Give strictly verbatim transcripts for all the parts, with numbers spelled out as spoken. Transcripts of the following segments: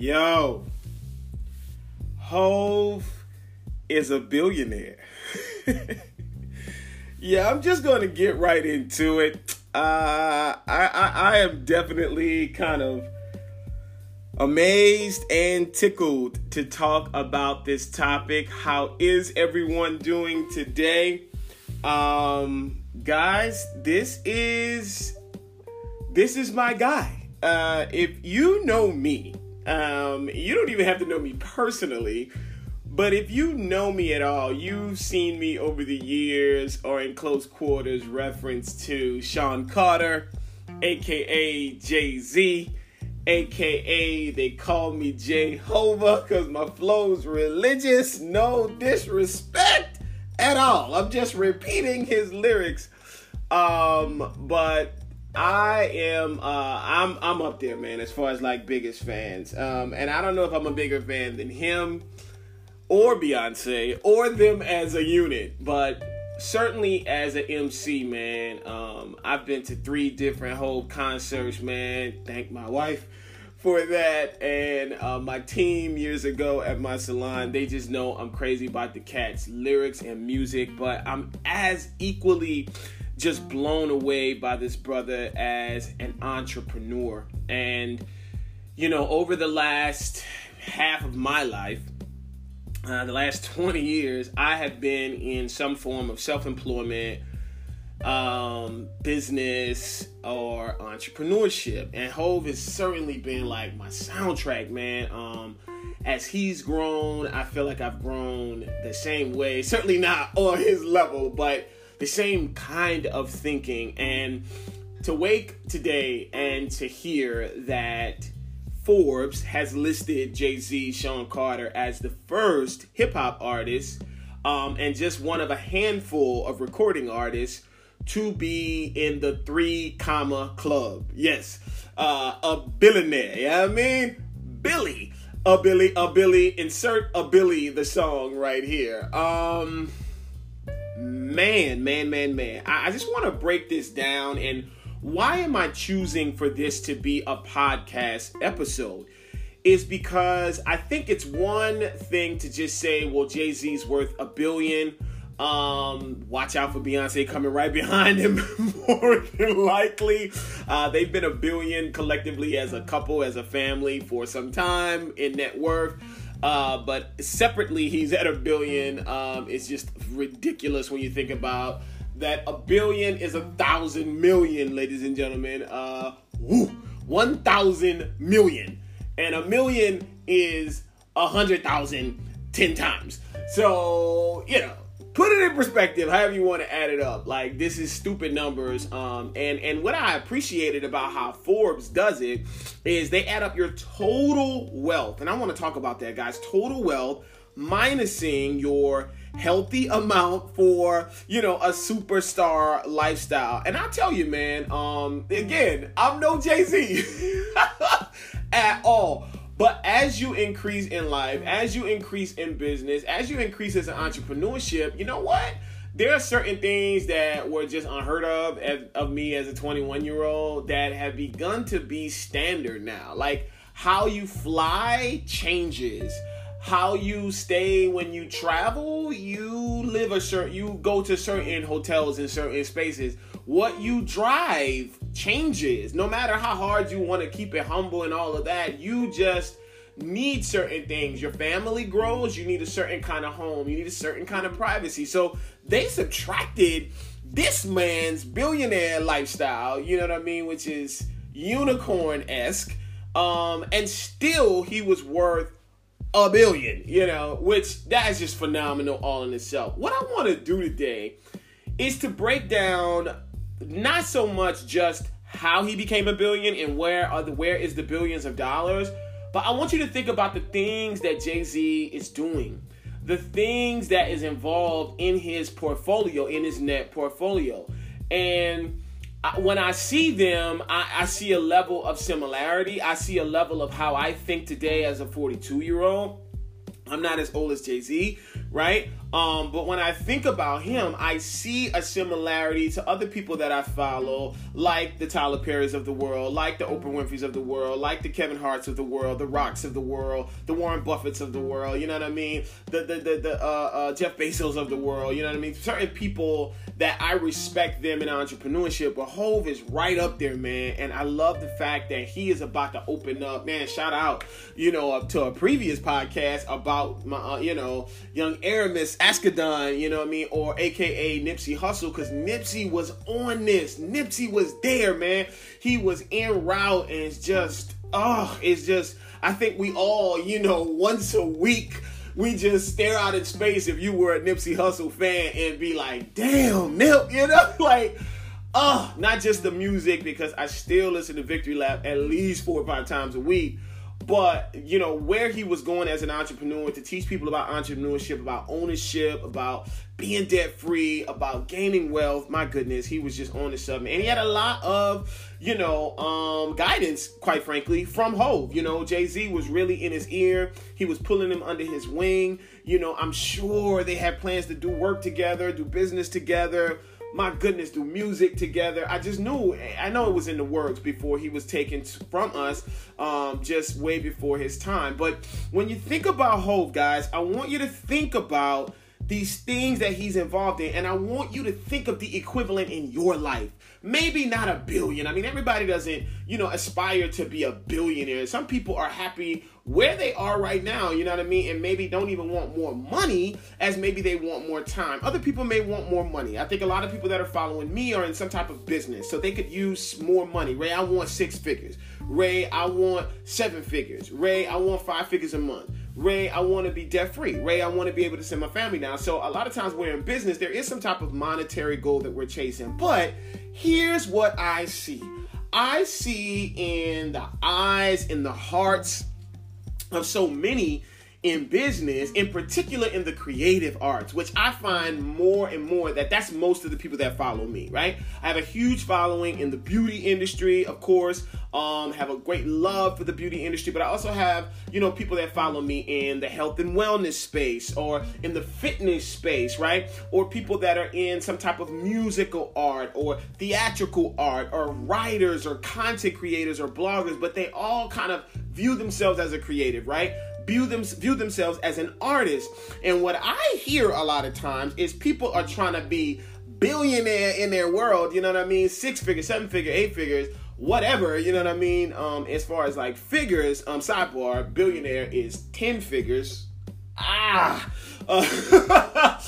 Yo, Hove is a billionaire. Yeah, I'm just going to get right into it. Uh, I, I, I am definitely kind of amazed and tickled to talk about this topic. How is everyone doing today? Um, guys, this is, this is my guy. Uh, if you know me, um, you don't even have to know me personally, but if you know me at all, you've seen me over the years or in close quarters reference to Sean Carter, a k a. Jay-Z, a k a they call me Jehovah because my flow's religious. No disrespect at all. I'm just repeating his lyrics. Um, but I am, uh, I'm, I'm up there, man, as far as like biggest fans. Um, and I don't know if I'm a bigger fan than him or Beyonce or them as a unit, but certainly as an M C, man. Um, I've been to three different whole concerts, man. Thank my wife for that. And uh, my team years ago at my salon, they just know I'm crazy about the cat's lyrics and music, but I'm as equally just blown away by this brother as an entrepreneur. And, you know, over the last half of my life, Uh, the last twenty years, I have been in some form of self-employment, um, business, or entrepreneurship. And Hove has certainly been like my soundtrack, man. Um, as he's grown, I feel like I've grown the same way. Certainly not on his level, but the same kind of thinking. And to wake today and to hear that Forbes has listed Jay-Z, Sean Carter as the first hip-hop artist um, and just one of a handful of recording artists to be in the three comma club. Yes, uh, a billionaire. You know what I mean? Billy. A Billy, a Billy. Insert a Billy the song right here. Um, man, man, man, man. I, I just want to break this down and why am I choosing for this to be a podcast episode? Is because I think it's one thing to just say, well, Jay-Z's worth a billion. Um, watch out for Beyonce coming right behind him, more than likely. Uh, they've been a billion collectively as a couple, as a family for some time in net worth. Uh, but separately, he's at a billion. Um, it's just ridiculous when you think about that a billion is a thousand million, ladies and gentlemen. Uh, woo, one thousand million. And a million is a hundred thousand ten times. So, you know, put it in perspective, however you want to add it up. Like, this is stupid numbers. Um, and, and what I appreciated about how Forbes does it is they add up your total wealth. And I want to talk about that, guys. Total wealth minusing your healthy amount for, you know, a superstar lifestyle. And I'll tell you, man, um, again, I'm no Jay-Z at all. But as you increase in life, as you increase in business, as you increase as an entrepreneurship, you know what? There are certain things that were just unheard of as, of me as a twenty-one-year-old that have begun to be standard now. Like, how you fly changes. How you stay when you travel, you live a certain, you go to certain hotels in certain spaces. What you drive changes. No matter how hard you want to keep it humble and all of that, you just need certain things. Your family grows, you need a certain kind of home, you need a certain kind of privacy. So they subtracted this man's billionaire lifestyle, you know what I mean, which is unicorn-esque, um, and still he was worth a billion, you know, which that is just phenomenal all in itself. What I want to do today is to break down not so much just how he became a billion and where are the where is the billions of dollars, but I want you to think about the things that Jay-Z is doing, the things that is involved in his portfolio, in his net portfolio. And I, when I see them, I, I see a level of similarity. I see a level of how I think today as a forty-two-year-old. I'm not as old as Jay-Z, right? Um, but when I think about him, I see a similarity to other people that I follow, like the Tyler Perrys of the world, like the Oprah Winfreys of the world, like the Kevin Harts of the world, the Rocks of the world, the Warren Buffetts of the world, you know what I mean? The the the, the uh, uh, Jeff Bezos of the world, you know what I mean? Certain people that I respect them in entrepreneurship, but Hove is right up there, man. And I love the fact that he is about to open up, man, shout out, you know, up to a previous podcast about my, uh, you know, young Aramis Ascadon, you know what I mean, or A K A Nipsey Hussle, because Nipsey was on this. Nipsey was there, man. He was en route, and it's just, oh, it's just, I think we all, you know, once a week, we just stare out in space if you were a Nipsey Hussle fan and be like, damn, Nip, you know, like, oh, not just the music, because I still listen to Victory Lap at least four or five times a week. But, you know, where he was going as an entrepreneur to teach people about entrepreneurship, about ownership, about being debt-free, about gaining wealth. My goodness, he was just on to something. And he had a lot of, you know, um, guidance, quite frankly, from Hove. You know, Jay-Z was really in his ear. He was pulling him under his wing. You know, I'm sure they had plans to do work together, do business together. My goodness, do music together. I just knew, I know it was in the works before he was taken from us, um, just way before his time. But when you think about Hove, guys, I want you to think about these things that he's involved in, and I want you to think of the equivalent in your life. Maybe not a billion. I mean, everybody doesn't, you know, aspire to be a billionaire. Some people are happy where they are right now, you know what I mean? And maybe don't even want more money, as maybe they want more time. Other people may want more money. I think a lot of people that are following me are in some type of business, so they could use more money. Ray, I want six figures. Ray, I want seven figures. Ray, I want five figures a month. Ray, I want to be debt-free. Ray, I want to be able to send my family down. So a lot of times we're in business, there is some type of monetary goal that we're chasing. But here's what I see. I see in the eyes, in the hearts of so many in business, in particular in the creative arts, which I find more and more that that's most of the people that follow me, right? I have a huge following in the beauty industry, of course, um, have a great love for the beauty industry, but I also have, you know, people that follow me in the health and wellness space or in the fitness space, right? Or people that are in some type of musical art or theatrical art or writers or content creators or bloggers, but they all kind of view themselves as a creative, right? View them, view themselves as an artist. And what I hear a lot of times is people are trying to be billionaire in their world, you know what I mean? Six figures, seven figure, eight figures, whatever, you know what I mean? Um, as far as like figures, um, sidebar, billionaire is ten figures. Ah, uh,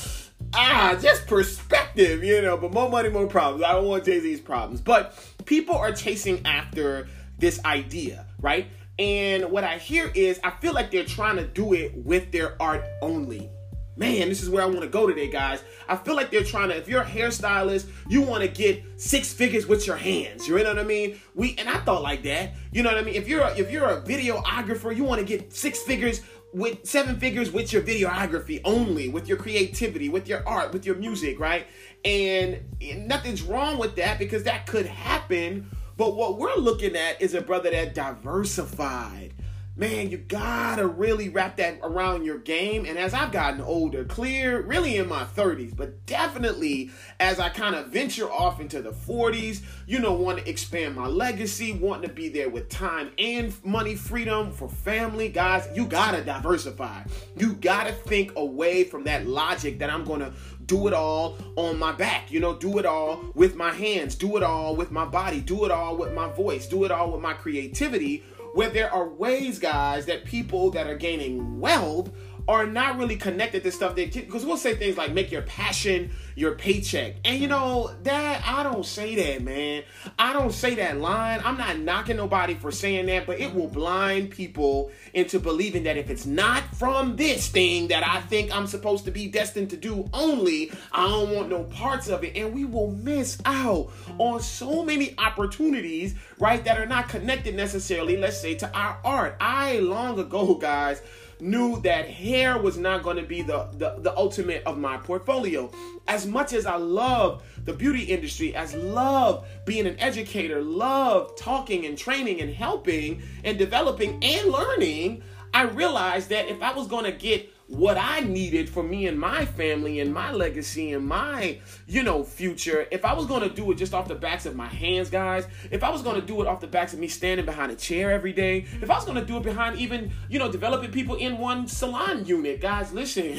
ah, just perspective, you know, but more money, more problems. I don't want Jay-Z's problems. But people are chasing after this idea, right? And what I hear is, I feel like they're trying to do it with their art only. Man, this is where I want to go today, guys. I feel like they're trying to, if you're a hairstylist, you want to get six figures with your hands. You know what I mean? We, and I thought like that. You know what I mean? If you're a, if you're a videographer, you want to get six figures with seven figures with your videography only, with your creativity, with your art, with your music, right? And nothing's wrong with that because that could happen. But what we're looking at is a brother that diversified. Man, you gotta really wrap that around your game. And as I've gotten older, clear, really in my thirties, but definitely as I kind of venture off into the forties, you know, want to expand my legacy, wanting to be there with time and money freedom for family. Guys, you gotta diversify. You gotta think away from that logic that I'm gonna do it all on my back, you know, do it all with my hands, do it all with my body, do it all with my voice, do it all with my creativity, where there are ways, guys, that people that are gaining wealth are not really connected to stuff that, because we'll say things like make your passion your paycheck. And you know, that, I don't say that, man. I don't say that line. I'm not knocking nobody for saying that, but it will blind people into believing that if it's not from this thing that I think I'm supposed to be destined to do only, I don't want no parts of it. And we will miss out on so many opportunities, right, that are not connected necessarily, let's say, to our art. I, long ago, guys, knew that hair was not going to be the, the, the ultimate of my portfolio. As much as I love the beauty industry, as love being an educator, love talking and training and helping and developing and learning, I realized that if I was going to get what I needed for me and my family and my legacy and my, you know, future. If I was going to do it just off the backs of my hands, guys, if I was going to do it off the backs of me standing behind a chair every day, if I was going to do it behind even, you know, developing people in one salon unit, guys, listen,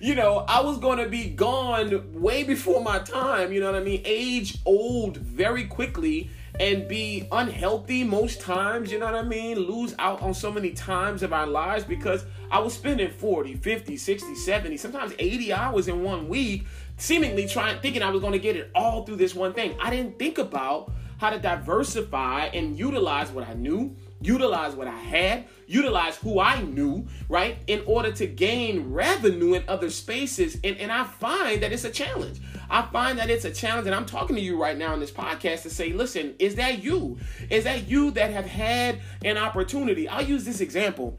you know, I was going to be gone way before my time, you know what I mean? Age old very quickly and be unhealthy most times, you know what I mean? Lose out on so many times of our lives because I was spending forty, fifty, sixty, seventy, sometimes eighty hours in one week, seemingly trying, thinking I was going to get it all through this one thing. I didn't think about how to diversify and utilize what I knew, utilize what I had, utilize who I knew, right, in order to gain revenue in other spaces. And, and I find that it's a challenge. I find that it's a challenge, and I'm talking to you right now in this podcast to say, listen, is that you? Is that you that have had an opportunity? I'll use this example.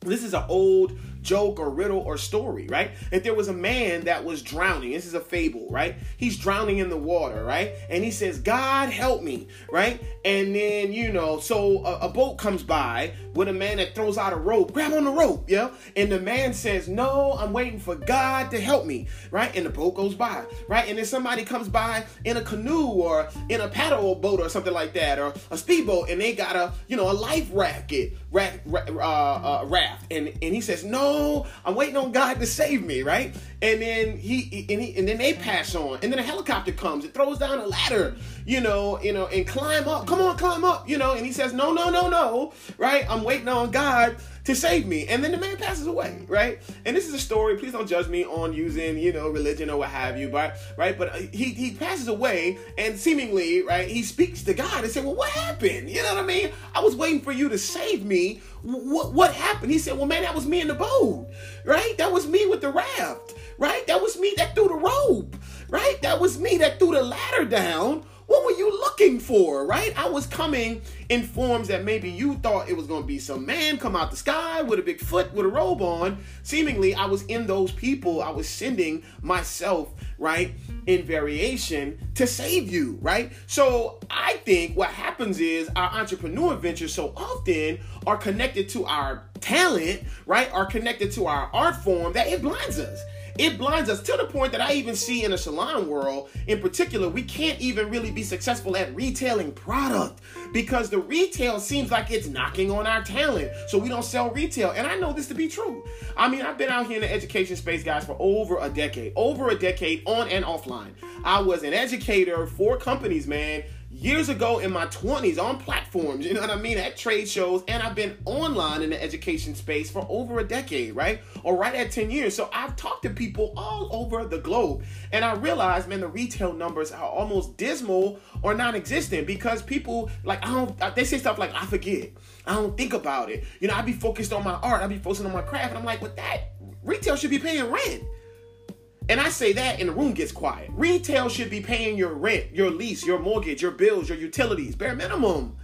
This is an old joke or riddle or story, right? If there was a man that was drowning, this is a fable, right? He's drowning in the water, right? And he says, God help me, right? And then, you know, so a, a boat comes by with a man that throws out a rope, grab on the rope, yeah? And the man says, no, I'm waiting for God to help me, right? And the boat goes by, right? And then somebody comes by in a canoe or in a paddle boat or something like that, or a speedboat, and they got a, you know, a life racket, raft, uh, uh, raft. And and he says, no, I'm waiting on God to save me, right? And then he and, he, and then they pass on. And then a helicopter comes. It throws down a ladder, you know, you know, and climb up. Come on, climb up, you know. And he says, no, no, no, no, right? I'm waiting on God to save me. And then the man passes away, right? And this is a story. Please don't judge me on using, you know, religion or what have you, but, right? But he, he passes away and seemingly, right, he speaks to God and said, well, what happened? You know what I mean? I was waiting for you to save me. What, what happened? He said, well, man, that was me in the boat, right? That was me with the raft, right? That was me that threw the rope, right? That was me that threw the ladder down. What were you looking for, right? I was coming in forms that maybe you thought it was going to be some man come out the sky with a big foot, with a robe on. Seemingly, I was in those people. I was sending myself, right, in variation to save you, right? So I think what happens is our entrepreneur ventures so often are connected to our talent, right, are connected to our art form that it blinds us. It blinds us to the point that I even see in a salon world in particular, we can't even really be successful at retailing product because the retail seems like it's knocking on our talent. So we don't sell retail. And I know this to be true. I mean, I've been out here in the education space, guys, for over a decade, over a decade on and offline. I was an educator for companies, man. Years ago in my twenties on platforms, you know what I mean, at trade shows, and I've been online in the education space for over a decade, right? Or right at ten years. So I've talked to people all over the globe, and I realized, man, the retail numbers are almost dismal or non-existent because people, like, I don't, they say stuff like, I forget, I don't think about it. You know, I be focused on my art, I be focusing on my craft, and I'm like, but that, retail should be paying rent. And I say that and the room gets quiet. Retail should be paying your rent, your lease, your mortgage, your bills, your utilities, bare minimum,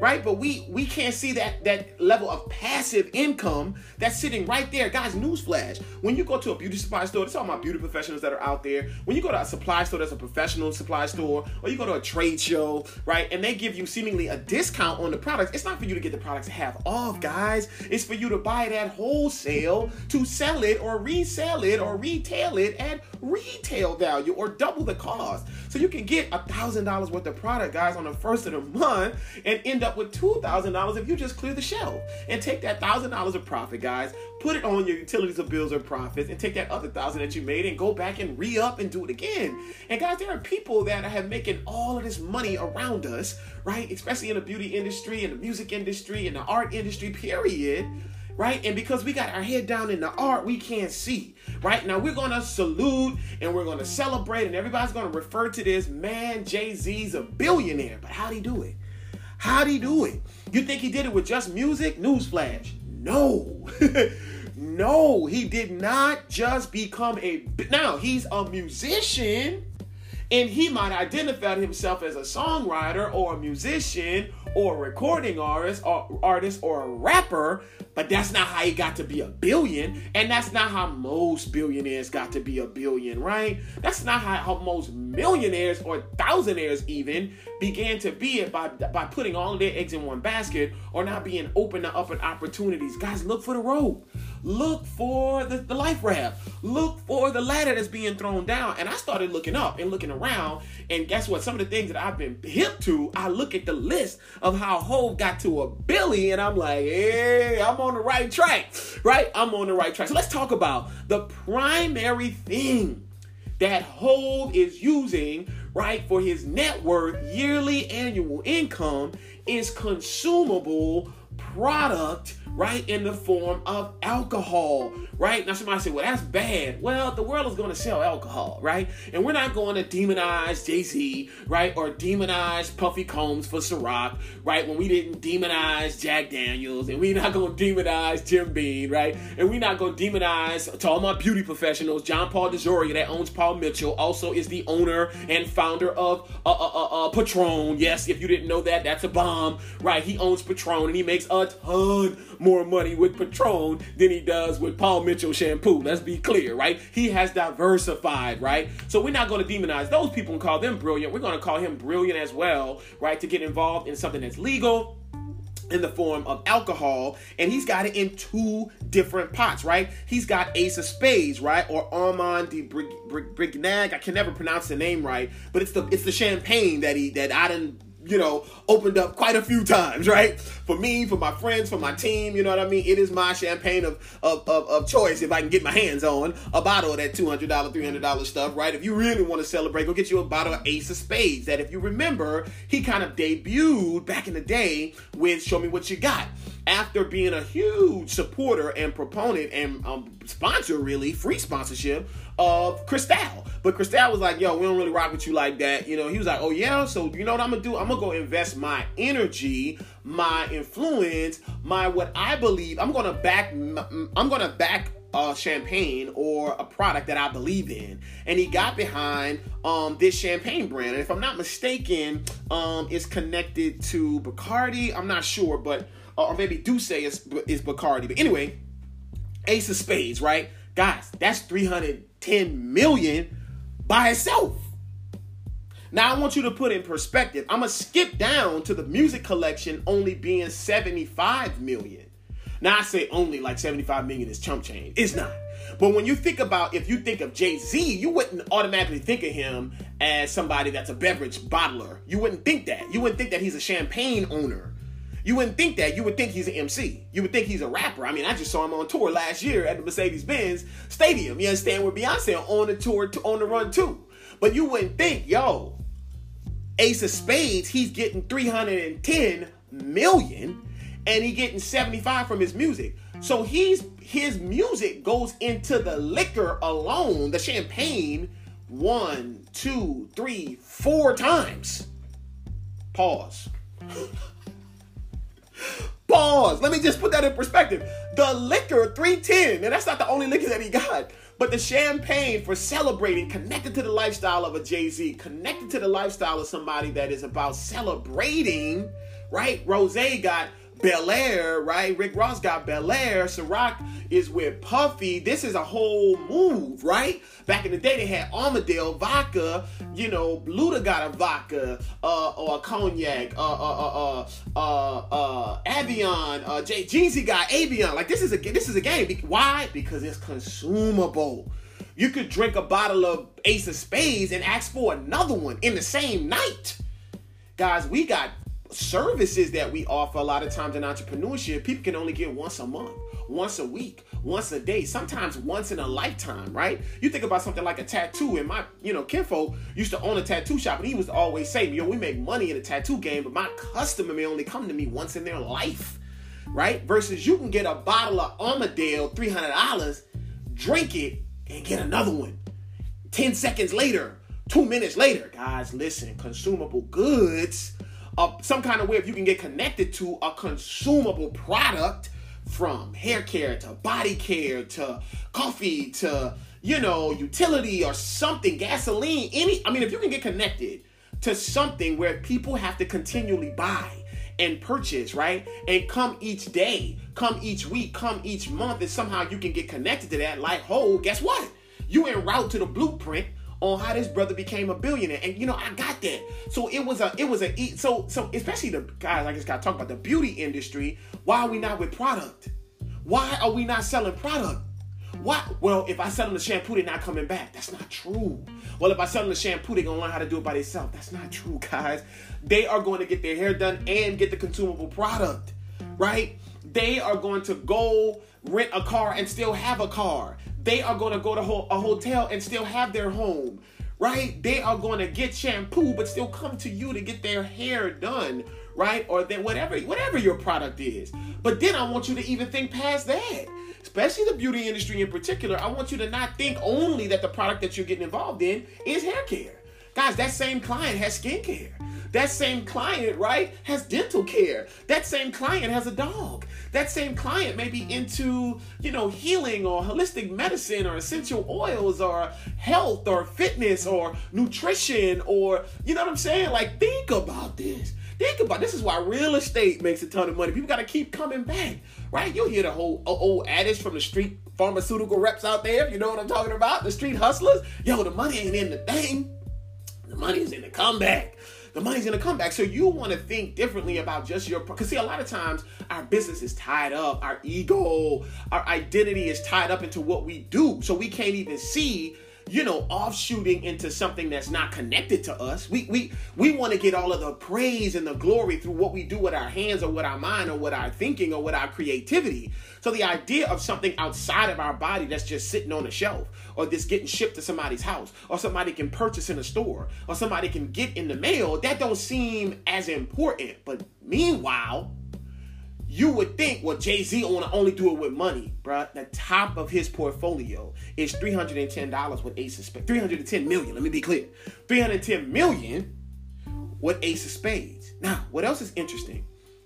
right? But we we can't see that that level of passive income that's sitting right there. Guys, newsflash. When you go to a beauty supply store, this is all my beauty professionals that are out there. When you go to a supply store that's a professional supply store, or you go to a trade show, right, and they give you seemingly a discount on the products, it's not for you to get the products half off, guys. It's for you to buy it at wholesale to sell it or resell it or retail it at retail value or double the cost. So you can get one thousand dollars worth of product, guys, on the first of the month and end up with two thousand dollars if you just clear the shelf and take that one thousand dollars of profit, guys, put it on your utilities or bills or profits and take that other one thousand dollars that you made and go back and re-up and do it again. And guys, there are people that have making all of this money around us, right? Especially in the beauty industry and the music industry and the art industry, period. Right? And because we got our head down in the art, we can't see. Right? Now, we're going to salute and we're going to celebrate and everybody's going to refer to this, man, Jay-Z's a billionaire. But how'd he do it? How'd he do it? You think he did it with just music? Newsflash. No. No, he did not just become a... Now, he's a musician and he might identify himself as a songwriter or a musician or a recording artist or artist or a rapper, but that's not how he got to be a billion, and that's not how most billionaires got to be a billion, right? That's not how, how most millionaires or thousandaires even began to be it by, by putting all of their eggs in one basket or not being open to up and opportunities. Guys, look for the rope. Look for the, the life raft. Look for the ladder that's being thrown down. And I started looking up and looking around. And guess what? Some of the things that I've been hip to, I look at the list of how Hov got to a Billy, and I'm like, hey, I'm on the right track, right? I'm on the right track. So let's talk about the primary thing that Hov is using, right, for his net worth, yearly annual income, is consumable product, right, in the form of alcohol, right? Now somebody said, well, that's bad. Well, the world is going to sell alcohol, right? And we're not going to demonize Jay-Z, right, or demonize Puffy Combs for Ciroc, right, when we didn't demonize Jack Daniels, and we're not going to demonize Jim Beam, right, and we're not going to demonize, to all my beauty professionals, John Paul DeJoria, that owns Paul Mitchell, also is the owner and founder of uh, uh, uh, uh, Patron. Yes, if you didn't know that, that's a bomb, right? He owns Patron, and he makes a ton more money with Patron than he does with Paul Mitchell shampoo. Let's be clear, right? He has diversified, right? So we're not going to demonize those people and call them brilliant. We're going to call him brilliant as well, right? To get involved in something that's legal in the form of alcohol, and he's got it in two different pots, right? He's got Ace of Spades, right, or Armand de Brignac. I can never pronounce the name right, but it's the it's the champagne that he that I didn't. you know, opened up quite a few times, right? For me, for my friends, for my team, you know what I mean? It is my champagne of of of, of choice if I can get my hands on a bottle of that two hundred dollars, three hundred dollars stuff, right? If you really want to celebrate, go get you a bottle of Ace of Spades that, if you remember, he kind of debuted back in the day with Show Me What You Got. After being a huge supporter and proponent and um, sponsor, really, free sponsorship of Cristal. But Cristal was like, yo, we don't really rock with you like that. You know, he was like, oh, yeah, so you know what I'm going to do? I'm going to go invest my energy, my influence, my what I believe. I'm going to back, I'm going to back Uh, champagne or a product that I believe in. And he got behind um, this champagne brand. And if I'm not mistaken, um, it's connected to Bacardi. I'm not sure, but, or maybe D'Ussé is, is Bacardi. But anyway, Ace of Spades, right? Guys, that's three hundred ten million dollars by itself. Now, I want you to put in perspective. I'm going to skip down to the music collection only being seventy-five million dollars. Now, I say only like seventy-five million is chump change. It's not. But when you think about, if you think of Jay-Z, you wouldn't automatically think of him as somebody that's a beverage bottler. You wouldn't think that. You wouldn't think that he's a champagne owner. You wouldn't think that. You would think he's an M C. You would think he's a rapper. I mean, I just saw him on tour last year at the Mercedes-Benz Stadium. You understand? With Beyonce on the tour, to, on the run too. But you wouldn't think, yo, Ace of Spades, he's getting three hundred ten million dollars. And he getting seventy-five from his music. So he's his music goes into the liquor alone, the champagne, one, two, three, four times. Pause. Pause. Let me just put that in perspective. The liquor, three ten. And that's not the only liquor that he got. But the champagne for celebrating, connected to the lifestyle of a Jay-Z, connected to the lifestyle of somebody that is about celebrating, right? Rosé got Bel Aire, right? Rick Ross got Bel Aire. Ciroc is with Puffy. This is a whole move, right? Back in the day, they had Armadale vodka. You know, Luda got a vodka uh, or a cognac. Uh, uh, uh, uh, uh, uh, Avion. Uh, Jay-Z got Avion. Like, this is a this is a game. Why? Because it's consumable. You could drink a bottle of Ace of Spades and ask for another one in the same night. Guys, we got services that we offer a lot of times in entrepreneurship, people can only get once a month, once a week, once a day, sometimes once in a lifetime, right? You think about something like a tattoo, and my, you know, kinfolk used to own a tattoo shop, and he was always saying, you know, we make money in the tattoo game, but my customer may only come to me once in their life, right? Versus you can get a bottle of Armadale, three hundred dollars, drink it, and get another one. ten seconds later, two minutes later, guys, listen, consumable goods, Uh, some kind of way if you can get connected to a consumable product, from hair care to body care to coffee to, you know, utility or something, gasoline, any, I mean, if you can get connected to something where people have to continually buy and purchase, right? And come each day, come each week, come each month, and somehow you can get connected to that, like, oh, guess what? You en route to the blueprint on how this brother became a billionaire. And, you know, I got that. So it was a, it was a, so, so especially the guys, I just got to talk about the beauty industry. Why are we not with product? Why are we not selling product? Why? Well, if I sell them the shampoo, they're not coming back. That's not true. Well, if I sell them the shampoo, they're going to learn how to do it by themselves. That's not true, guys. They are going to get their hair done and get the consumable product, right? They are going to go rent a car and still have a car. They are going to go to a hotel and still have their home, right? They are going to get shampoo but still come to you to get their hair done, right? Or that whatever, whatever your product is. But then I want you to even think past that. Especially the beauty industry in particular, I want you to not think only that the product that you're getting involved in is hair care. Guys, that same client has skincare. That same client, right, has dental care. That same client has a dog. That same client may be into, you know, healing or holistic medicine or essential oils or health or fitness or nutrition or, you know what I'm saying? Like, think about this. Think about this is why real estate makes a ton of money. People got to keep coming back, right? You'll hear the whole old adage from the street pharmaceutical reps out there, if you know what I'm talking about, the street hustlers. Yo, the money ain't in the thing. The money is in the comeback. The money's in the comeback. So you want to think differently about just your... Because see, a lot of times our business is tied up. Our ego, our identity is tied up into what we do. So we can't even see... you know, offshooting into something that's not connected to us. We we we want to get all of the praise and the glory through what we do with our hands or with our mind or with our thinking or with our creativity. So the idea of something outside of our body that's just sitting on a shelf or that's getting shipped to somebody's house or somebody can purchase in a store or somebody can get in the mail, that don't seem as important. But meanwhile, you would think, well, Jay-Z want to only do it with money, bruh. The top of his portfolio is three hundred ten dollars with Ace of Spades. three hundred ten million, let me be clear. three hundred ten million with Ace of Spades. Now, what else is interesting?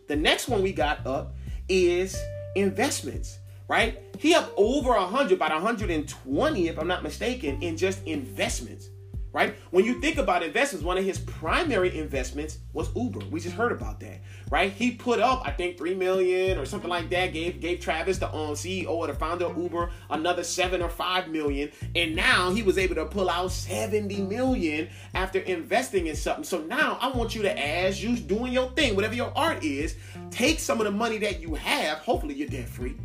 The next one we got up is investments, right? He up over one hundred, about one hundred twenty, if I'm not mistaken, in just investments, right? When you think about investments, one of his primary investments was Uber. We just heard about that, right? He put up, I think, three million dollars or something like that, gave gave Travis, the um, C E O or the founder of Uber, another seven or five million dollars. And now he was able to pull out seventy million dollars after investing in something. So now I want you to, as you doing your thing, whatever your art is, take some of the money that you have. Hopefully you're debt free.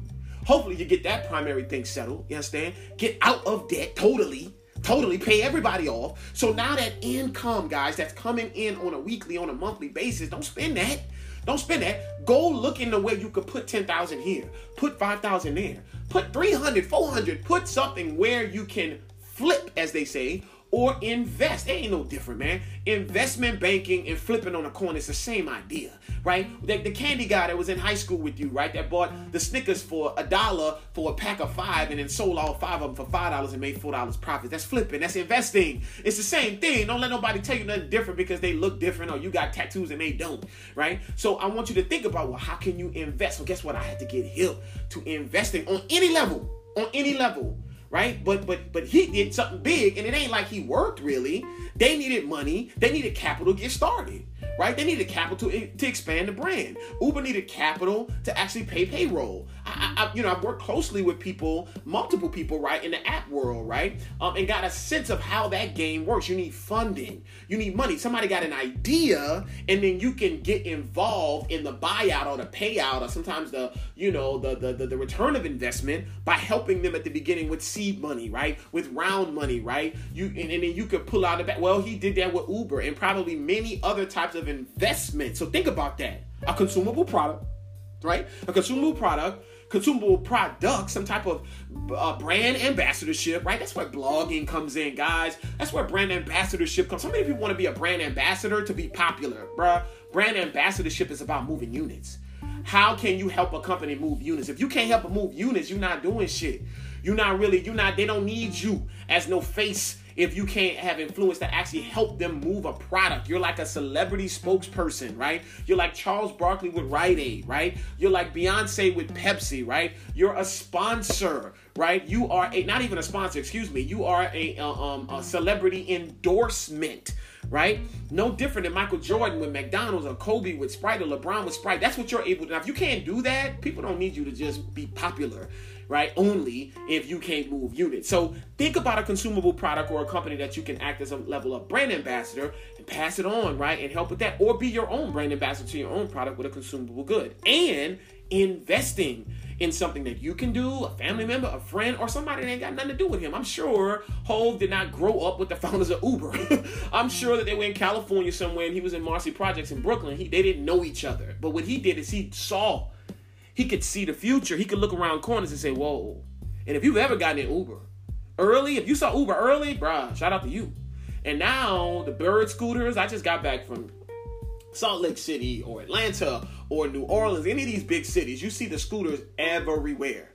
Hopefully you get that primary thing settled. You understand? Get out of debt totally. Totally pay everybody off. So now that income, guys, that's coming in on a weekly, on a monthly basis, don't spend that. Don't spend that. Go look in the way you could put ten thousand here, put five thousand there, put three hundred, four hundred, put something where you can flip, as they say, or invest. It ain't no different, man. Investment banking and flipping on a coin is the same idea, right? Like the candy guy that was in high school with you, right? That bought the Snickers for a dollar for a pack of five and then sold all five of them for five dollars and made four dollars profit. That's flipping. That's investing. It's the same thing. Don't let nobody tell you nothing different because they look different or you got tattoos and they don't, right? So I want you to think about, well, how can you invest? Well, guess what? I had to get hip to investing on any level, on any level. Right? But but but he did something big, and it ain't like he worked really. They needed money. They needed capital to get started. Right? They needed capital to, to expand the brand. Uber needed capital to actually pay payroll. I, I you know, I've worked closely with people, multiple people, right, in the app world, right? Um, and got a sense of how that game works. You need funding. You need money. Somebody got an idea, and then you can get involved in the buyout or the payout, or sometimes the you know the the the, the return of investment by helping them at the beginning with seed money, right? With round money, right? You and, and then you could pull out of that. Well, he did that with Uber and probably many other types of investments. So think about that. A consumable product, right? A consumable product, consumable product, some type of uh, brand ambassadorship, right? That's where blogging comes in, guys. That's where brand ambassadorship comes. So many people want to be a brand ambassador to be popular, bruh. Brand ambassadorship is about moving units. How can you help a company move units? If you can't help them move units, you're not doing shit. You're not really, you're not, they don't need you as no face if you can't have influence to actually help them move a product. You're like a celebrity spokesperson, right? You're like Charles Barkley with Rite Aid, right? You're like Beyonce with Pepsi, right? You're a sponsor, right? You are a, not even a sponsor, excuse me. You are a, uh, um, a celebrity endorsement, right? No different than Michael Jordan with McDonald's or Kobe with Sprite or LeBron with Sprite. That's what you're able to do. Now, if you can't do that, people don't need you to just be popular, right? Only if you can't move units. So think about a consumable product or a company that you can act as a level of brand ambassador and pass it on, right? And help with that. Or be your own brand ambassador to your own product with a consumable good. And investing in something that you can do, a family member, a friend, or somebody that ain't got nothing to do with him. I'm sure Hov did not grow up with the founders of Uber. I'm sure that they were in California somewhere and he was in Marcy Projects in Brooklyn. He, they didn't know each other. But what he did is he saw, he could see the future. He could look around corners and say, whoa. And if you've ever gotten in Uber early, if you saw Uber early, bruh, shout out to you. And now the Bird scooters, I just got back from Salt Lake City or Atlanta or New Orleans, any of these big cities, you see the scooters everywhere.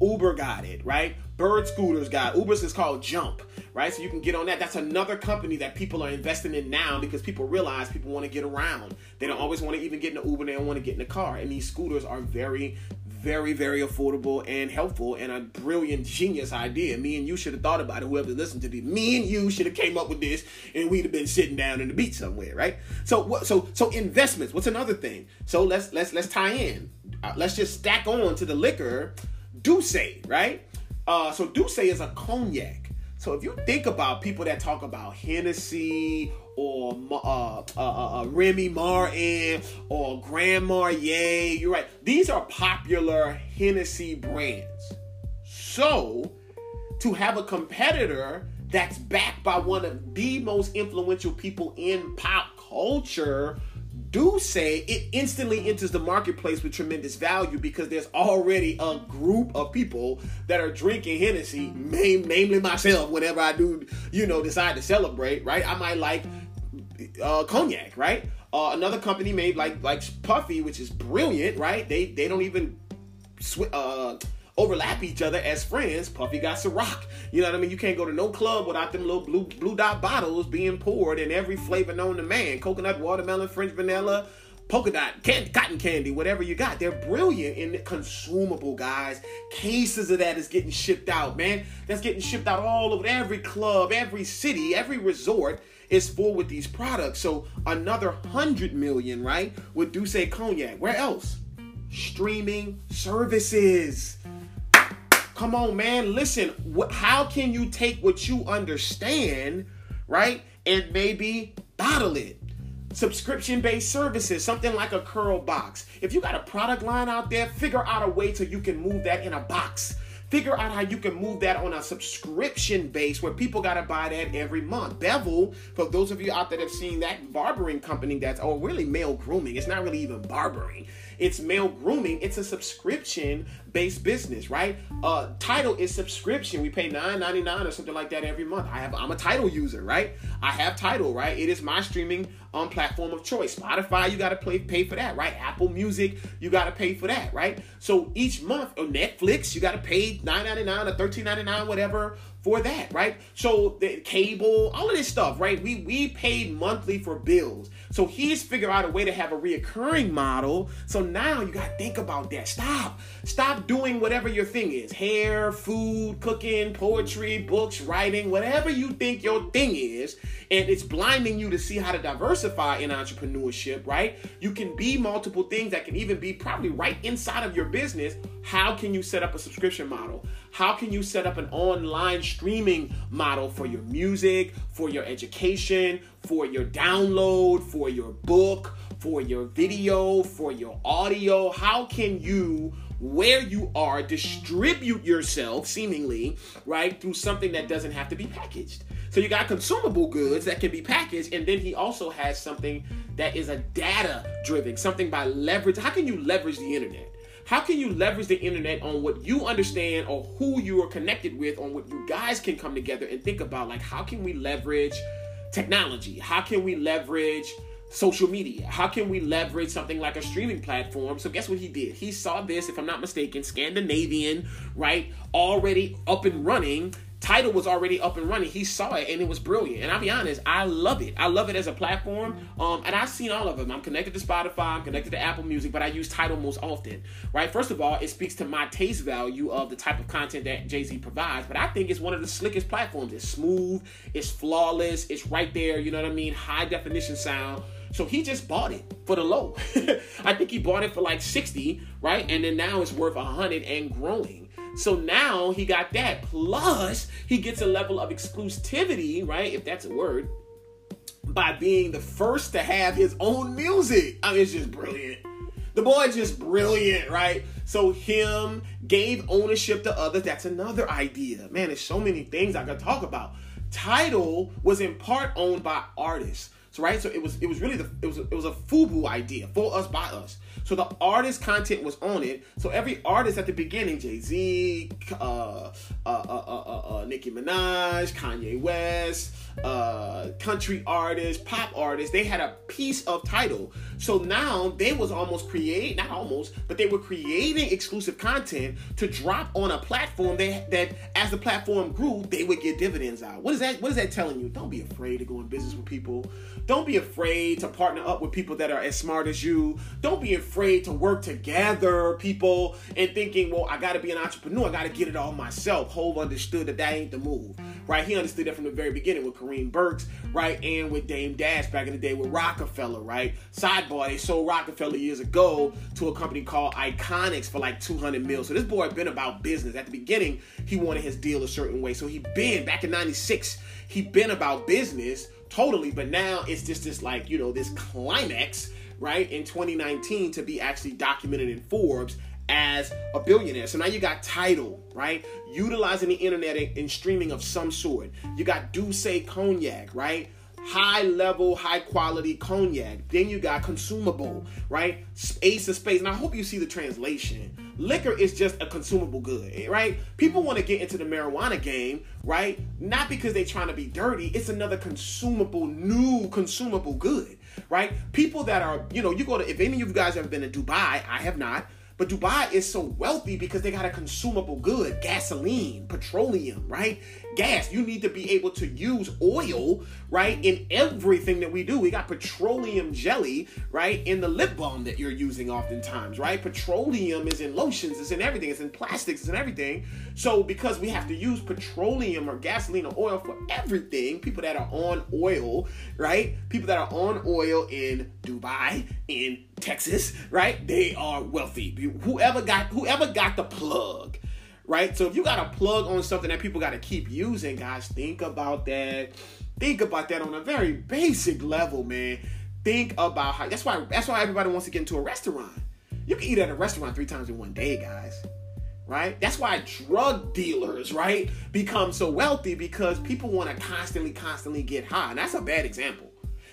Uber got it, right? Bird scooters got it. Uber's is called Jump, right? So you can get on that. That's another company that people are investing in now because people realize people want to get around. They don't always want to even get in an Uber. They don't want to get in a car. And these scooters are very, very, very affordable and helpful and a brilliant, genius idea. Me and you should have thought about it. Whoever listened to this, me and you should have came up with this and we'd have been sitting down in the beach somewhere, right? So, so, so investments. What's another thing? So let's, let's, let's tie in. Uh, let's just stack on to the liquor. D'Ussé, right? Uh, so D'Ussé is a cognac. So if you think about people that talk about Hennessy or uh, uh, uh, Remy Martin or Grand Marnier, you're right. These are popular Hennessy brands. So to have a competitor that's backed by one of the most influential people in pop culture, D'Ussé, it instantly enters the marketplace with tremendous value because there's already a group of people that are drinking Hennessy, namely myself, whenever I do, you know, decide to celebrate, right? I might like uh, cognac, right? Uh, another company made like like Puffy, which is brilliant, right? They they don't even sw- uh, overlap each other as friends. Puffy got Ciroc, you know what I mean? You can't go to no club without them little blue blue dot bottles being poured in every flavor known to man. Coconut, watermelon, French vanilla, polka dot, candy, cotton candy, whatever you got. They're brilliant and consumable, guys. Cases of that is getting shipped out, man. That's getting shipped out all over. Every club, every city, every resort is full with these products. So another hundred million, right, with D'Ussé Cognac. Where else? Streaming services. Come on, man. Listen, wh- how can you take what you understand, right, and maybe bottle it? Subscription-based services, something like a curl box. If you got a product line out there, figure out a way so you can move that in a box. Figure out how you can move that on a subscription base where people got to buy that every month. Bevel, for those of you out there that have seen that barbering company that's, oh, really male grooming. It's not really even barbering. It's male grooming. It's a subscription-based business, right? Uh, Tidal is subscription. We pay nine ninety-nine or something like that every month. I have, I'm a Tidal user, right? I have Tidal, right? It is my streaming um, platform of choice. Spotify, you got to pay, pay for that, right? Apple Music, you got to pay for that, right? So each month, or Netflix, you got to pay nine ninety-nine or thirteen ninety-nine, whatever, for that, right? So the cable, all of this stuff, right? We we paid monthly for bills. So he's figured out a way to have a reoccurring model. So now you gotta think about that. Stop. Stop doing whatever your thing is. Hair, food, cooking, poetry, books, writing, whatever you think your thing is. And it's blinding you to see how to diversify in entrepreneurship, right? You can be multiple things that can even be probably right inside of your business. How can you set up a subscription model? How can you set up an online streaming model for your music, for your education, for your download, for your book, for your video, for your audio? How can you, where you are, distribute yourself seemingly, right, through something that doesn't have to be packaged? So you got consumable goods that can be packaged, and then he also has something that is a data-driven, something by leverage. How can you leverage the internet? How can you leverage the internet on what you understand or who you are connected with, on what you guys can come together and think about? Like, how can we leverage technology? How can we leverage social media? How can we leverage something like a streaming platform? So guess what he did? He saw this, if I'm not mistaken, Scandinavian, right? Already up and running. Tidal was already up and running. He saw it and it was brilliant. And I'll be honest, I love it. I love it as a platform. Um, and I've seen all of them. I'm connected to Spotify. I'm connected to Apple Music, but I use Tidal most often, right? First of all, it speaks to my taste value of the type of content that Jay-Z provides. But I think it's one of the slickest platforms. It's smooth. It's flawless. It's right there. You know what I mean? High definition sound. So he just bought it for the low. I think he bought it for like sixty, right? And then now it's worth one hundred and growing. So now he got that. Plus, he gets a level of exclusivity, right? If that's a word, by being the first to have his own music. I mean, it's just brilliant. The boy's just brilliant, right? So him gave ownership to others. That's another idea. Man, there's so many things I could talk about. Tidal was in part owned by artists. So right, so it was it was really the it was a, it was a FUBU idea, for us by us. So the artist content was on it. So every artist at the beginning, Jay-Z, uh, uh, uh, uh, uh, Nicki Minaj, Kanye West, uh, country artists, pop artists, they had a piece of Tidal. So now they was almost create not almost, but they were creating exclusive content to drop on a platform that that as the platform grew, they would get dividends out. What is that? What is that telling you? Don't be afraid to go in business with people. Don't be afraid to partner up with people that are as smart as you. Don't be afraid to work together, people, and thinking, well, I got to be an entrepreneur. I got to get it all myself. Hove understood that that ain't the move, right? He understood that from the very beginning with Kareem Burks, right? And with Dame Dash back in the day with Roc-A-Fella, right? Sidebar, they sold Roc-A-Fella years ago to a company called Iconics for like two hundred mil. So this boy had been about business. At the beginning, he wanted his deal a certain way. So he been, back in ninety-six, he been about business, totally, but now it's just this, like, you know, this climax, right, in twenty nineteen to be actually documented in Forbes as a billionaire. So now you got Tidal, right, utilizing the internet and streaming of some sort. You got D'Ussé Cognac, right, high level, high quality cognac. Then you got consumable, right, Ace of Spades. And I hope you see the translation. Liquor is just a consumable good, right? People want to get into the marijuana game, right? Not because they're trying to be dirty. It's another consumable, new consumable good, right? People that are, you know, you go to, if any of you guys have been to Dubai, I have not, but Dubai is so wealthy because they got a consumable good, gasoline, petroleum, right? Gas. You need to be able to use oil, right, in everything that we do. We got petroleum jelly, right, in the lip balm that you're using oftentimes, right? Petroleum is in lotions, it's in everything, it's in plastics, it's in everything. So because we have to use petroleum or gasoline or oil for everything, people that are on oil, right, people that are on oil in Dubai, in Texas, right, they are wealthy. Whoever got, whoever got the plug. Right? So if you got a plug on something that people got to keep using, guys, think about that. Think about that on a very basic level, man. Think about how, that's why, that's why everybody wants to get into a restaurant. You can eat at a restaurant three times in one day, guys. Right? That's why drug dealers, right, become so wealthy, because people want to constantly, constantly get high. And that's a bad example.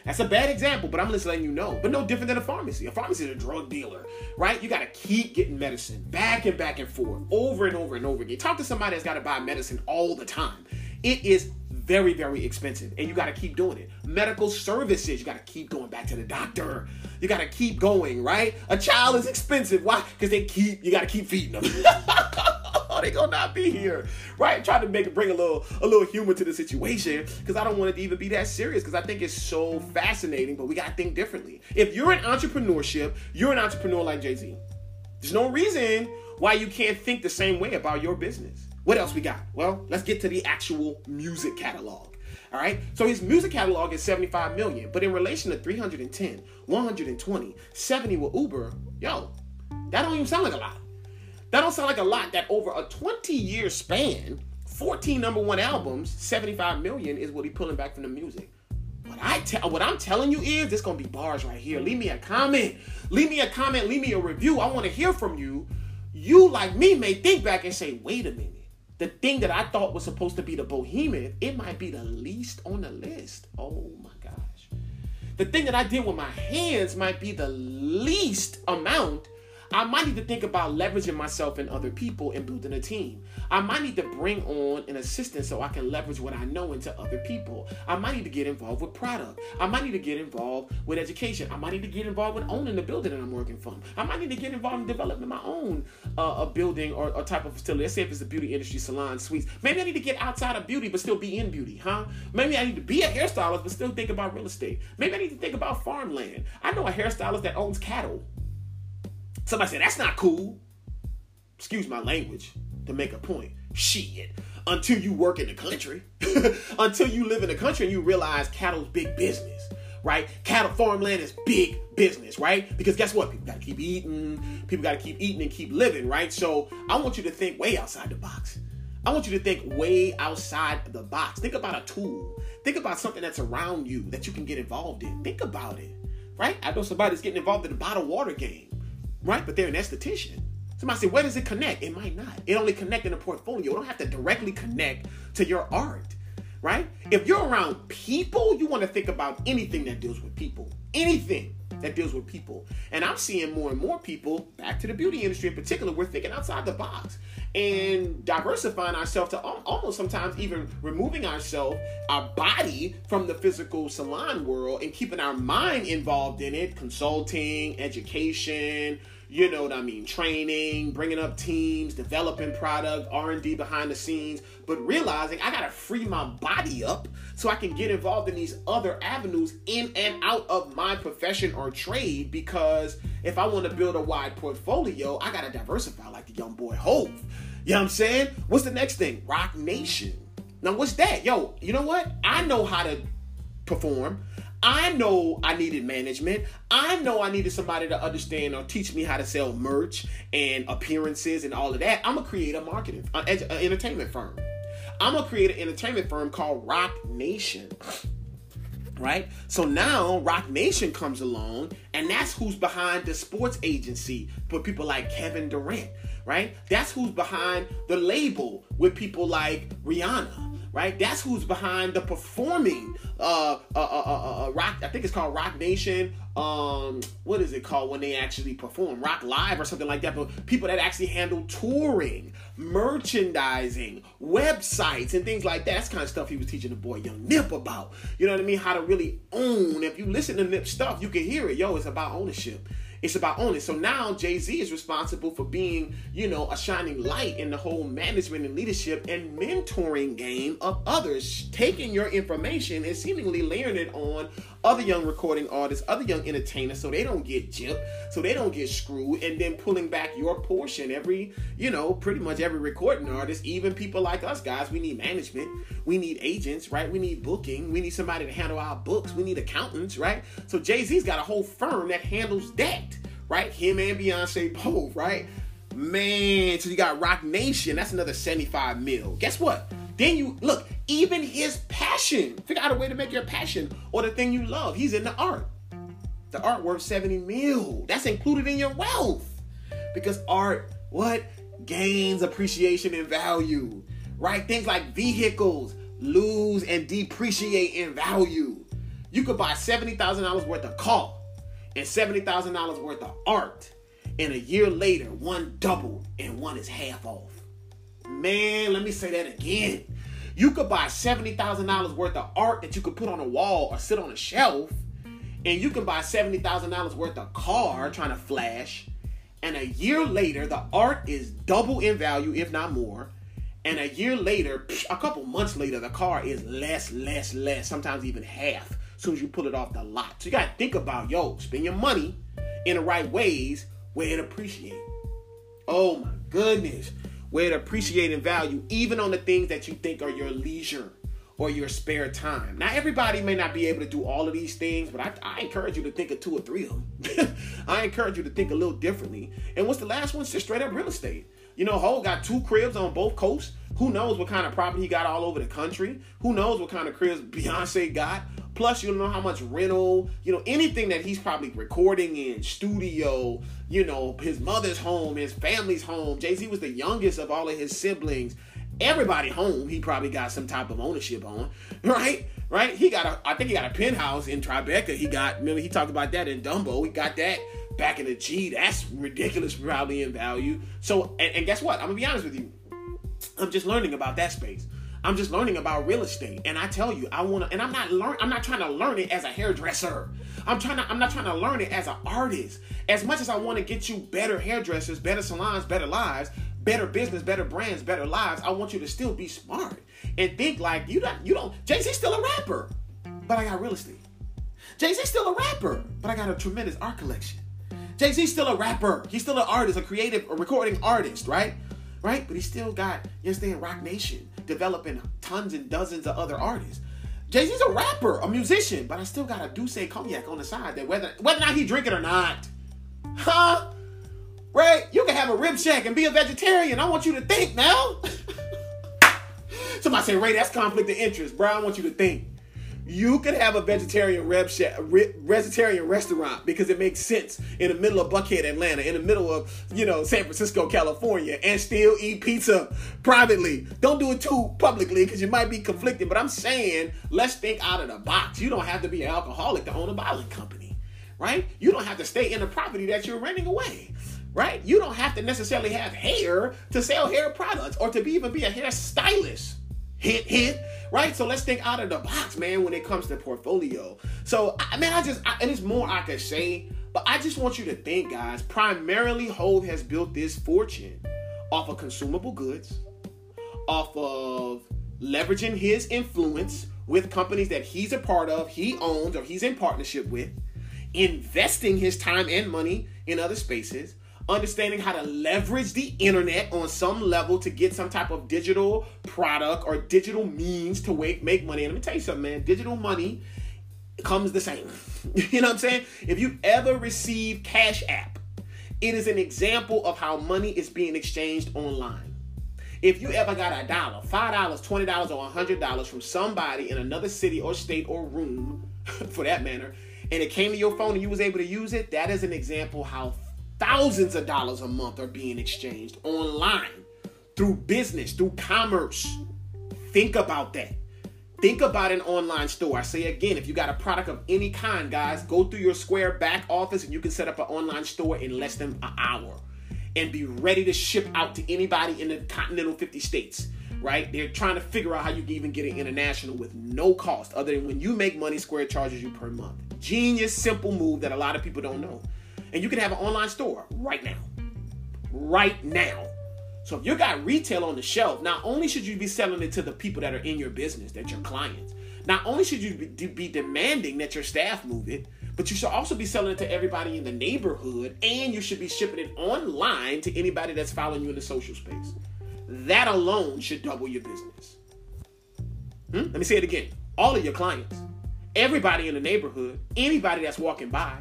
That's a bad example, but I'm just letting you know. But no different than a pharmacy. A pharmacy is a drug dealer, right? You got to keep getting medicine back and back and forth, over and over and over again. Talk to somebody that's got to buy medicine all the time. It is very, very expensive, and you got to keep doing it. Medical services, you got to keep going back to the doctor. You got to keep going, right? A child is expensive. Why? Because they keep, you got to keep feeding them. They gonna not be here, right? Try to make bring a little a little humor to the situation, because I don't want it to even be that serious, because I think it's so fascinating, but we gotta think differently. If you're in entrepreneurship, you're an entrepreneur like Jay-Z. There's no reason why you can't think the same way about your business. What else we got? Well, let's get to the actual music catalog. All right, so his music catalog is seventy-five million, but in relation to three hundred ten, one hundred twenty, seventy with Uber, yo, that don't even sound like a lot. That don't sound like a lot, that over a twenty-year span, fourteen number one albums, seventy-five million is what he's pulling back from the music. What, I te- what I'm telling you is, this going to be bars right here. Leave me a comment. Leave me a comment. Leave me a review. I want to hear from you. You, like me, may think back and say, wait a minute. The thing that I thought was supposed to be the behemoth, it might be the least on the list. Oh, my gosh. The thing that I did with my hands might be the least amount. I might need to think about leveraging myself and other people and building a team. I might need to bring on an assistant so I can leverage what I know into other people. I might need to get involved with product. I might need to get involved with education. I might need to get involved with owning the building that I'm working from. I might need to get involved in developing my own uh, a building or a type of facility. Let's say if it's the beauty industry, salon, suites. Maybe I need to get outside of beauty but still be in beauty, huh? Maybe I need to be a hairstylist but still think about real estate. Maybe I need to think about farmland. I know a hairstylist that owns cattle. Somebody said, that's not cool. Excuse my language to make a point. Shit. Until you work in the country. Until you live in the country and you realize cattle's big business. right? Cattle farmland is big business, right? Because guess what? People gotta keep eating. People gotta keep eating and keep living, right? So I want you to think way outside the box. I want you to think way outside the box. Think about a tool. Think about something that's around you that you can get involved in. Think about it, right? I know somebody's getting involved in the bottled water game, right? But they're an esthetician. Somebody say, where does it connect? It might not. It only connect in a portfolio. It don't have to directly connect to your art, right? If you're around people, you want to think about anything that deals with people. Anything that deals with people. And I'm seeing more and more people, back to the beauty industry in particular, we're thinking outside the box and diversifying ourselves to almost sometimes even removing ourselves, our body from the physical salon world and keeping our mind involved in it, consulting, education, you know what I mean, training, bringing up teams, developing product, R and D behind the scenes, but realizing I got to free my body up so I can get involved in these other avenues in and out of my profession or trade, because if I want to build a wide portfolio, I got to diversify like the young boy Hope. You know what I'm saying? What's the next thing? Roc Nation. Now, what's that? Yo, you know what? I know how to perform. I know I needed management. I know I needed somebody to understand or teach me how to sell merch and appearances and all of that. I'm going to create a marketing, an edu- an entertainment firm. I'm going to create an entertainment firm called Roc Nation, right? So now Roc Nation comes along, and that's who's behind the sports agency for people like Kevin Durant, right? That's who's behind the label with people like Rihanna. Right, that's who's behind the performing uh, uh, uh, uh, Roc. I think it's called Roc Nation. Um, what is it called when they actually perform? Roc Live or something like that. But people that actually handle touring, merchandising, websites, and things like that. That's the kind of stuff he was teaching the boy Young Nip about. You know what I mean? How to really own. If you listen to Nip stuff, you can hear it. Yo, it's about ownership. It's about owning. So now Jay-Z is responsible for being, you know, a shining light in the whole management and leadership and mentoring game of others, taking your information and seemingly layering it on other young recording artists, other young entertainers, so they don't get gypped, so they don't get screwed, and then pulling back your portion. Every, you know, pretty much every recording artist, even people like us guys, we need management, we need agents, right? We need booking, we need somebody to handle our books, we need accountants, right? So Jay-Z's got a whole firm that handles that. Right? Him and Beyonce both, right? Man, so you got Roc Nation. That's another seventy-five mil. Guess what? Then you, look, even his passion. Figure out a way to make your passion or the thing you love. He's in the art. The art worth seventy mil. That's included in your wealth. Because art, what? Gains appreciation and value. Right? Things like vehicles lose and depreciate in value. You could buy seventy thousand dollars worth of car and seventy thousand dollars worth of art, and a year later, one doubled and one is half off. Man, let me say that again. You could buy seventy thousand dollars worth of art that you could put on a wall or sit on a shelf, and you can buy seventy thousand dollars worth of car trying to flash, and a year later, the art is double in value, if not more, and a year later, a couple months later, the car is less, less, less, sometimes even half. As soon as you pull it off the lot. So you got to think about, yo, spend your money in the right ways where it appreciates. Oh my goodness. Where it appreciates in value, even on the things that you think are your leisure or your spare time. Now, everybody may not be able to do all of these things, but I, I encourage you to think of two or three of them. I encourage you to think a little differently. And what's the last one? It's just straight up real estate. You know, Ho got two cribs on both coasts. Who knows what kind of property he got all over the country? Who knows what kind of cribs Beyonce got? Plus, you don't know how much rental, you know, anything that he's probably recording in, studio, you know, his mother's home, his family's home. Jay-Z was the youngest of all of his siblings. Everybody home, he probably got some type of ownership on, right? Right? He got a, I think he got a penthouse in Tribeca. He got, remember, he talked about that in Dumbo. He got that back in the G. That's ridiculous, probably in value. So, and, and guess what? I'm going to be honest with you. I'm just learning about that space. I'm just learning about real estate, and I tell you, I want to, and I'm not learn. I'm not trying to learn it as a hairdresser. I'm trying to. I'm not trying to learn it as an artist. As much as I want to get you better hairdressers, better salons, better lives, better business, better brands, better lives, I want you to still be smart and think like you don't. You don't. Jay-Z's still a rapper, but I got real estate. Jay-Z's still a rapper, but I got a tremendous art collection. Jay-Z's still a rapper. He's still an artist, a creative, a recording artist, right? Right? But he still got, you understand, Roc Nation, developing tons and dozens of other artists. Jay-Z's a rapper, a musician, but I still got a D'Ussé cognac on the side that whether whether or not he drink it or not. Huh? Right? You can have a rib shack and be a vegetarian. I want you to think now. Somebody say, Ray, that's conflict of interest. Bro, I want you to think. You could have a vegetarian rib shack, re- vegetarian restaurant because it makes sense in the middle of Buckhead, Atlanta, in the middle of, you know, San Francisco, California, and still eat pizza privately. Don't do it too publicly because you might be conflicted. But I'm saying, let's think out of the box. You don't have to be an alcoholic to own a bottling company, right? You don't have to stay in the property that you're renting away, right? You don't have to necessarily have hair to sell hair products or to be even be a hairstylist. Hint, hint, right? So let's think out of the box, man, when it comes to portfolio. So, I, man, I just, I, and it's more I could say, but I just want you to think, guys, primarily Hove has built this fortune off of consumable goods, off of leveraging his influence with companies that he's a part of, he owns, or he's in partnership with, investing his time and money in other spaces, understanding how to leverage the internet on some level to get some type of digital product or digital means to make money. And let me tell you something, man. Digital money comes the same. You know what I'm saying? If you ever receive Cash App, it is an example of how money is being exchanged online. If you ever got a dollar, five dollars, twenty dollars, or one hundred dollars from somebody in another city or state or room, for that matter, and it came to your phone and you was able to use it, that is an example how thousands of dollars a month are being exchanged online through business, through commerce. Think about that. Think about an online store. I say again, if you got a product of any kind, guys, go through your Square back office and you can set up an online store in less than an hour and be ready to ship out to anybody in the continental fifty states, right? They're trying to figure out how you can even get it international with no cost other than when you make money, Square charges you per month. Genius, simple move that a lot of people don't know. And you can have an online store right now. Right now. So if you got retail on the shelf, not only should you be selling it to the people that are in your business, that your clients, not only should you be, be demanding that your staff move it, but you should also be selling it to everybody in the neighborhood, and you should be shipping it online to anybody that's following you in the social space. That alone should double your business. Hmm? Let me say it again. All of your clients, everybody in the neighborhood, anybody that's walking by,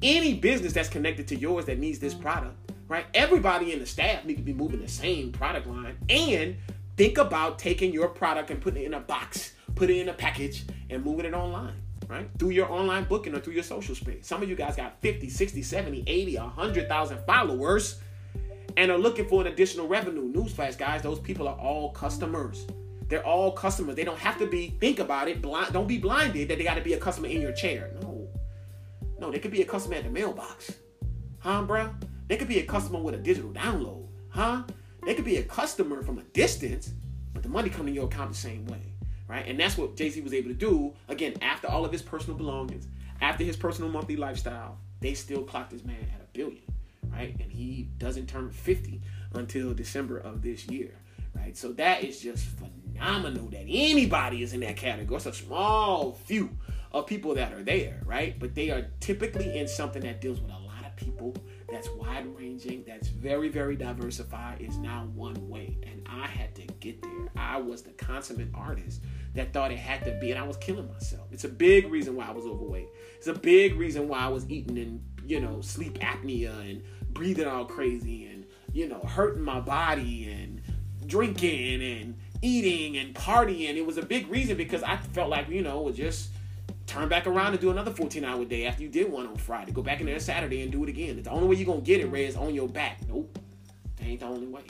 any business that's connected to yours that needs this product, right? Everybody in the staff need to be moving the same product line. And think about taking your product and putting it in a box, put it in a package, and moving it online, right? Through your online booking or through your social space. Some of you guys got fifty, sixty, seventy, eighty, one hundred thousand followers and are looking for an additional revenue. Newsflash, guys, those people are all customers. They're all customers. They don't have to be, think about it, blind. Don't be blinded that they got to be a customer in your chair. No. No, they could be a customer at the mailbox. Huh, bro? They could be a customer with a digital download. Huh? They could be a customer from a distance, but the money come to your account the same way, right? And that's what Jay-Z was able to do. Again, after all of his personal belongings, after his personal monthly lifestyle, they still clocked this man at a billion, right? And he doesn't turn fifty until December of this year, right? So that is just phenomenal that anybody is in that category. It's a small few of people that are there, right? But they are typically in something that deals with a lot of people, that's wide-ranging, that's very, very diversified, is now one way. And I had to get there. I was the consummate artist that thought it had to be, and I was killing myself. It's a big reason why I was overweight. It's a big reason why I was eating and, you know, sleep apnea and breathing all crazy and, you know, hurting my body and drinking and eating and partying. It was a big reason because I felt like, you know, it was just... turn back around and do another fourteen-hour day after you did one on Friday. Go back in there Saturday and do it again. The only way you're going to get it, Ray, is on your back. Nope. That ain't the only way.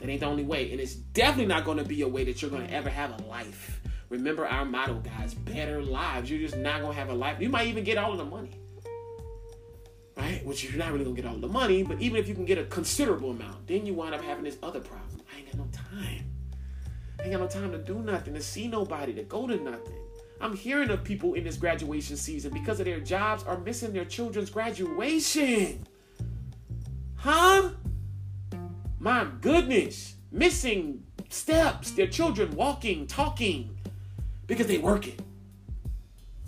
That ain't the only way. And it's definitely not going to be a way that you're going to ever have a life. Remember our motto, guys. Better lives. You're just not going to have a life. You might even get all of the money. Right? Which you're not really going to get all of the money. But even if you can get a considerable amount, then you wind up having this other problem. I ain't got no time. I ain't got no time to do nothing, to see nobody, to go to nothing. I'm hearing of people in this graduation season because of their jobs are missing their children's graduation. Huh? My goodness. Missing steps. Their children walking, talking because they working.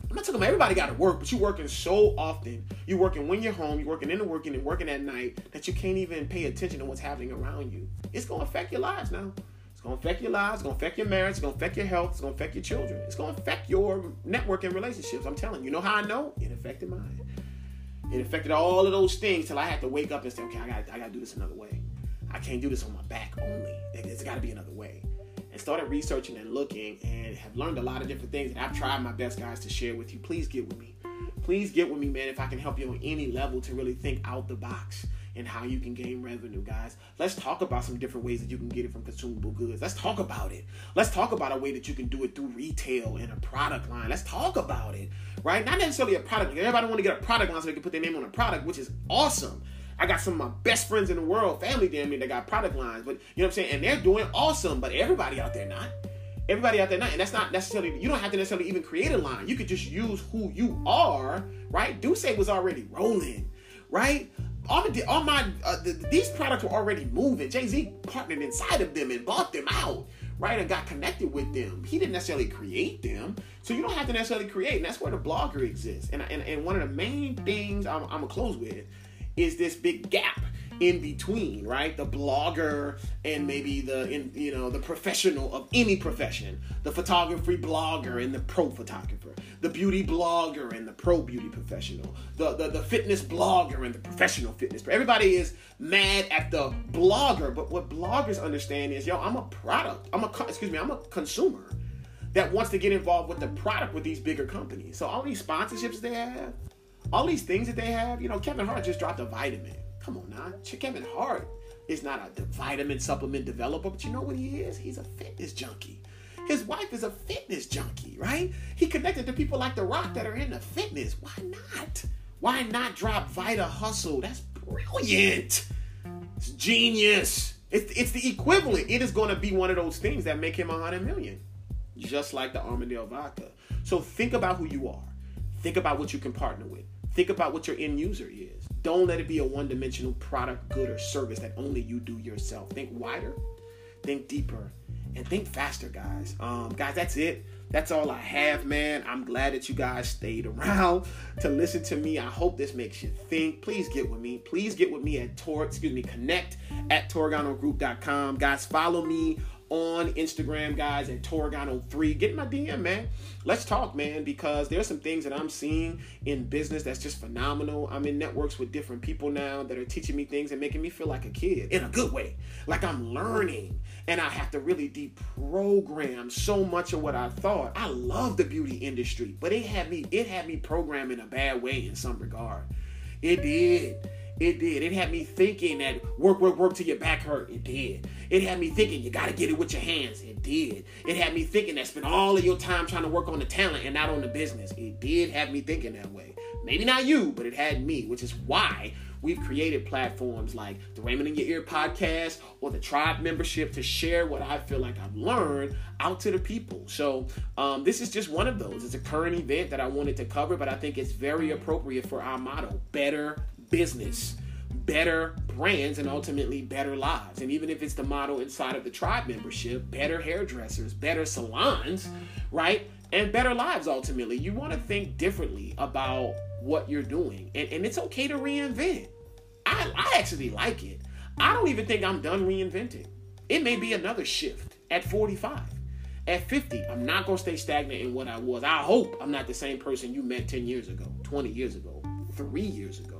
I'm not talking about everybody got to work, but you working so often. You working when you're home. You're working in the working and working at night that you can't even pay attention to what's happening around you. It's going to affect your lives now. It's going to affect your lives. It's going to affect your marriage. It's going to affect your health. It's going to affect your children. It's going to affect your network and relationships. I'm telling you. You know how I know? It affected mine. It affected all of those things till I had to wake up and say, okay, I got I got to do this another way. I can't do this on my back only. There's got to be another way. And started researching and looking and have learned a lot of different things. And I've tried my best, guys, to share with you. Please get with me. Please get with me, man, if I can help you on any level to really think out the box and how you can gain revenue, guys. Let's talk about some different ways that you can get it from consumable goods. Let's talk about it. Let's talk about a way that you can do it through retail and a product line. Let's talk about it, right? Not necessarily a product. Everybody want to get a product line so they can put their name on a product, which is awesome. I got some of my best friends in the world, family damn near, that got product lines, but you know what I'm saying? And they're doing awesome, but everybody out there not. Everybody out there not. And that's not necessarily, you don't have to necessarily even create a line. You could just use who you are, right? D'Ussé was already rolling, right? All, the, all my, uh, the, these products were already moving. Jay-Z partnered inside of them and bought them out, right? And got connected with them. He didn't necessarily create them. So you don't have to necessarily create. And that's where the blogger exists. And, and, and one of the main things I'm, I'm going to close with is this big gap in between, right? The blogger and maybe the, in, you know, the professional of any profession, the photography blogger and the pro photographer, the beauty blogger and the pro beauty professional, the, the, the fitness blogger and the professional fitness. Everybody is mad at the blogger, but what bloggers understand is, yo, I'm a product, I'm a, excuse me, I'm a consumer that wants to get involved with the product with these bigger companies. So all these sponsorships they have, all these things that they have, you know, Kevin Hart just dropped a vitamin. Come on now. Kevin Hart is not a vitamin supplement developer, but you know what he is? He's a fitness junkie. His wife is a fitness junkie, right? He connected to people like The Rock that are into fitness. Why not? Why not drop Vita Hustle? That's brilliant. It's genius. It's, it's the equivalent. It is going to be one of those things that make him a hundred million, just like the Armadale vodka. So think about who you are. Think about what you can partner with. Think about what your end user is. Don't let it be a one-dimensional product, good, or service that only you do yourself. Think wider, think deeper, and think faster, guys. Um, guys, that's it. That's all I have, man. I'm glad that you guys stayed around to listen to me. I hope this makes you think. Please get with me. Please get with me at Tor. Excuse me, connect at torgano group dot com. Guys, follow me on Instagram, guys, at Torgano three. Get in my D M, man. Let's talk, man, because there's some things that I'm seeing in business that's just phenomenal. I'm in networks with different people now that are teaching me things and making me feel like a kid in a good way, like I'm learning, and I have to really deprogram so much of what I thought. I love the beauty industry, but it had me, it had me programmed in a bad way in some regard. It did. It did. It had me thinking that work, work, work till your back hurt. It did. It had me thinking you got to get it with your hands. It did. It had me thinking that spend all of your time trying to work on the talent and not on the business. It did have me thinking that way. Maybe not you, but it had me, which is why we've created platforms like the Raymond in Your Ear podcast or the Tribe membership to share what I feel like I've learned out to the people. So um, this is just one of those. It's a current event that I wanted to cover, but I think it's very appropriate for our motto, better business, better brands, and ultimately better lives. And even if it's the model inside of the Tribe membership, better hairdressers, better salons, right? And better lives, ultimately. You want to think differently about what you're doing. And, and it's okay to reinvent. I, I actually like it. I don't even think I'm done reinventing. It may be another shift at forty-five. At fifty, I'm not going to stay stagnant in what I was. I hope I'm not the same person you met ten years ago, twenty years ago, three years ago.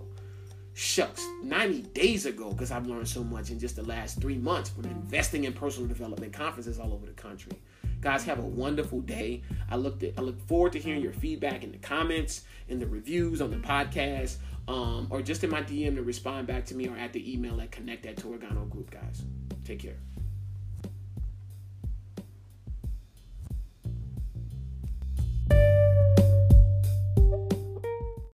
Shucks, ninety days ago, because I've learned so much in just the last three months from investing in personal development conferences all over the country. Guys, have a wonderful day. I look I look forward to hearing your feedback in the comments, in the reviews, on the podcast, um, or just in my D M to respond back to me or at the email at connect at Torgano Group, guys. Take care.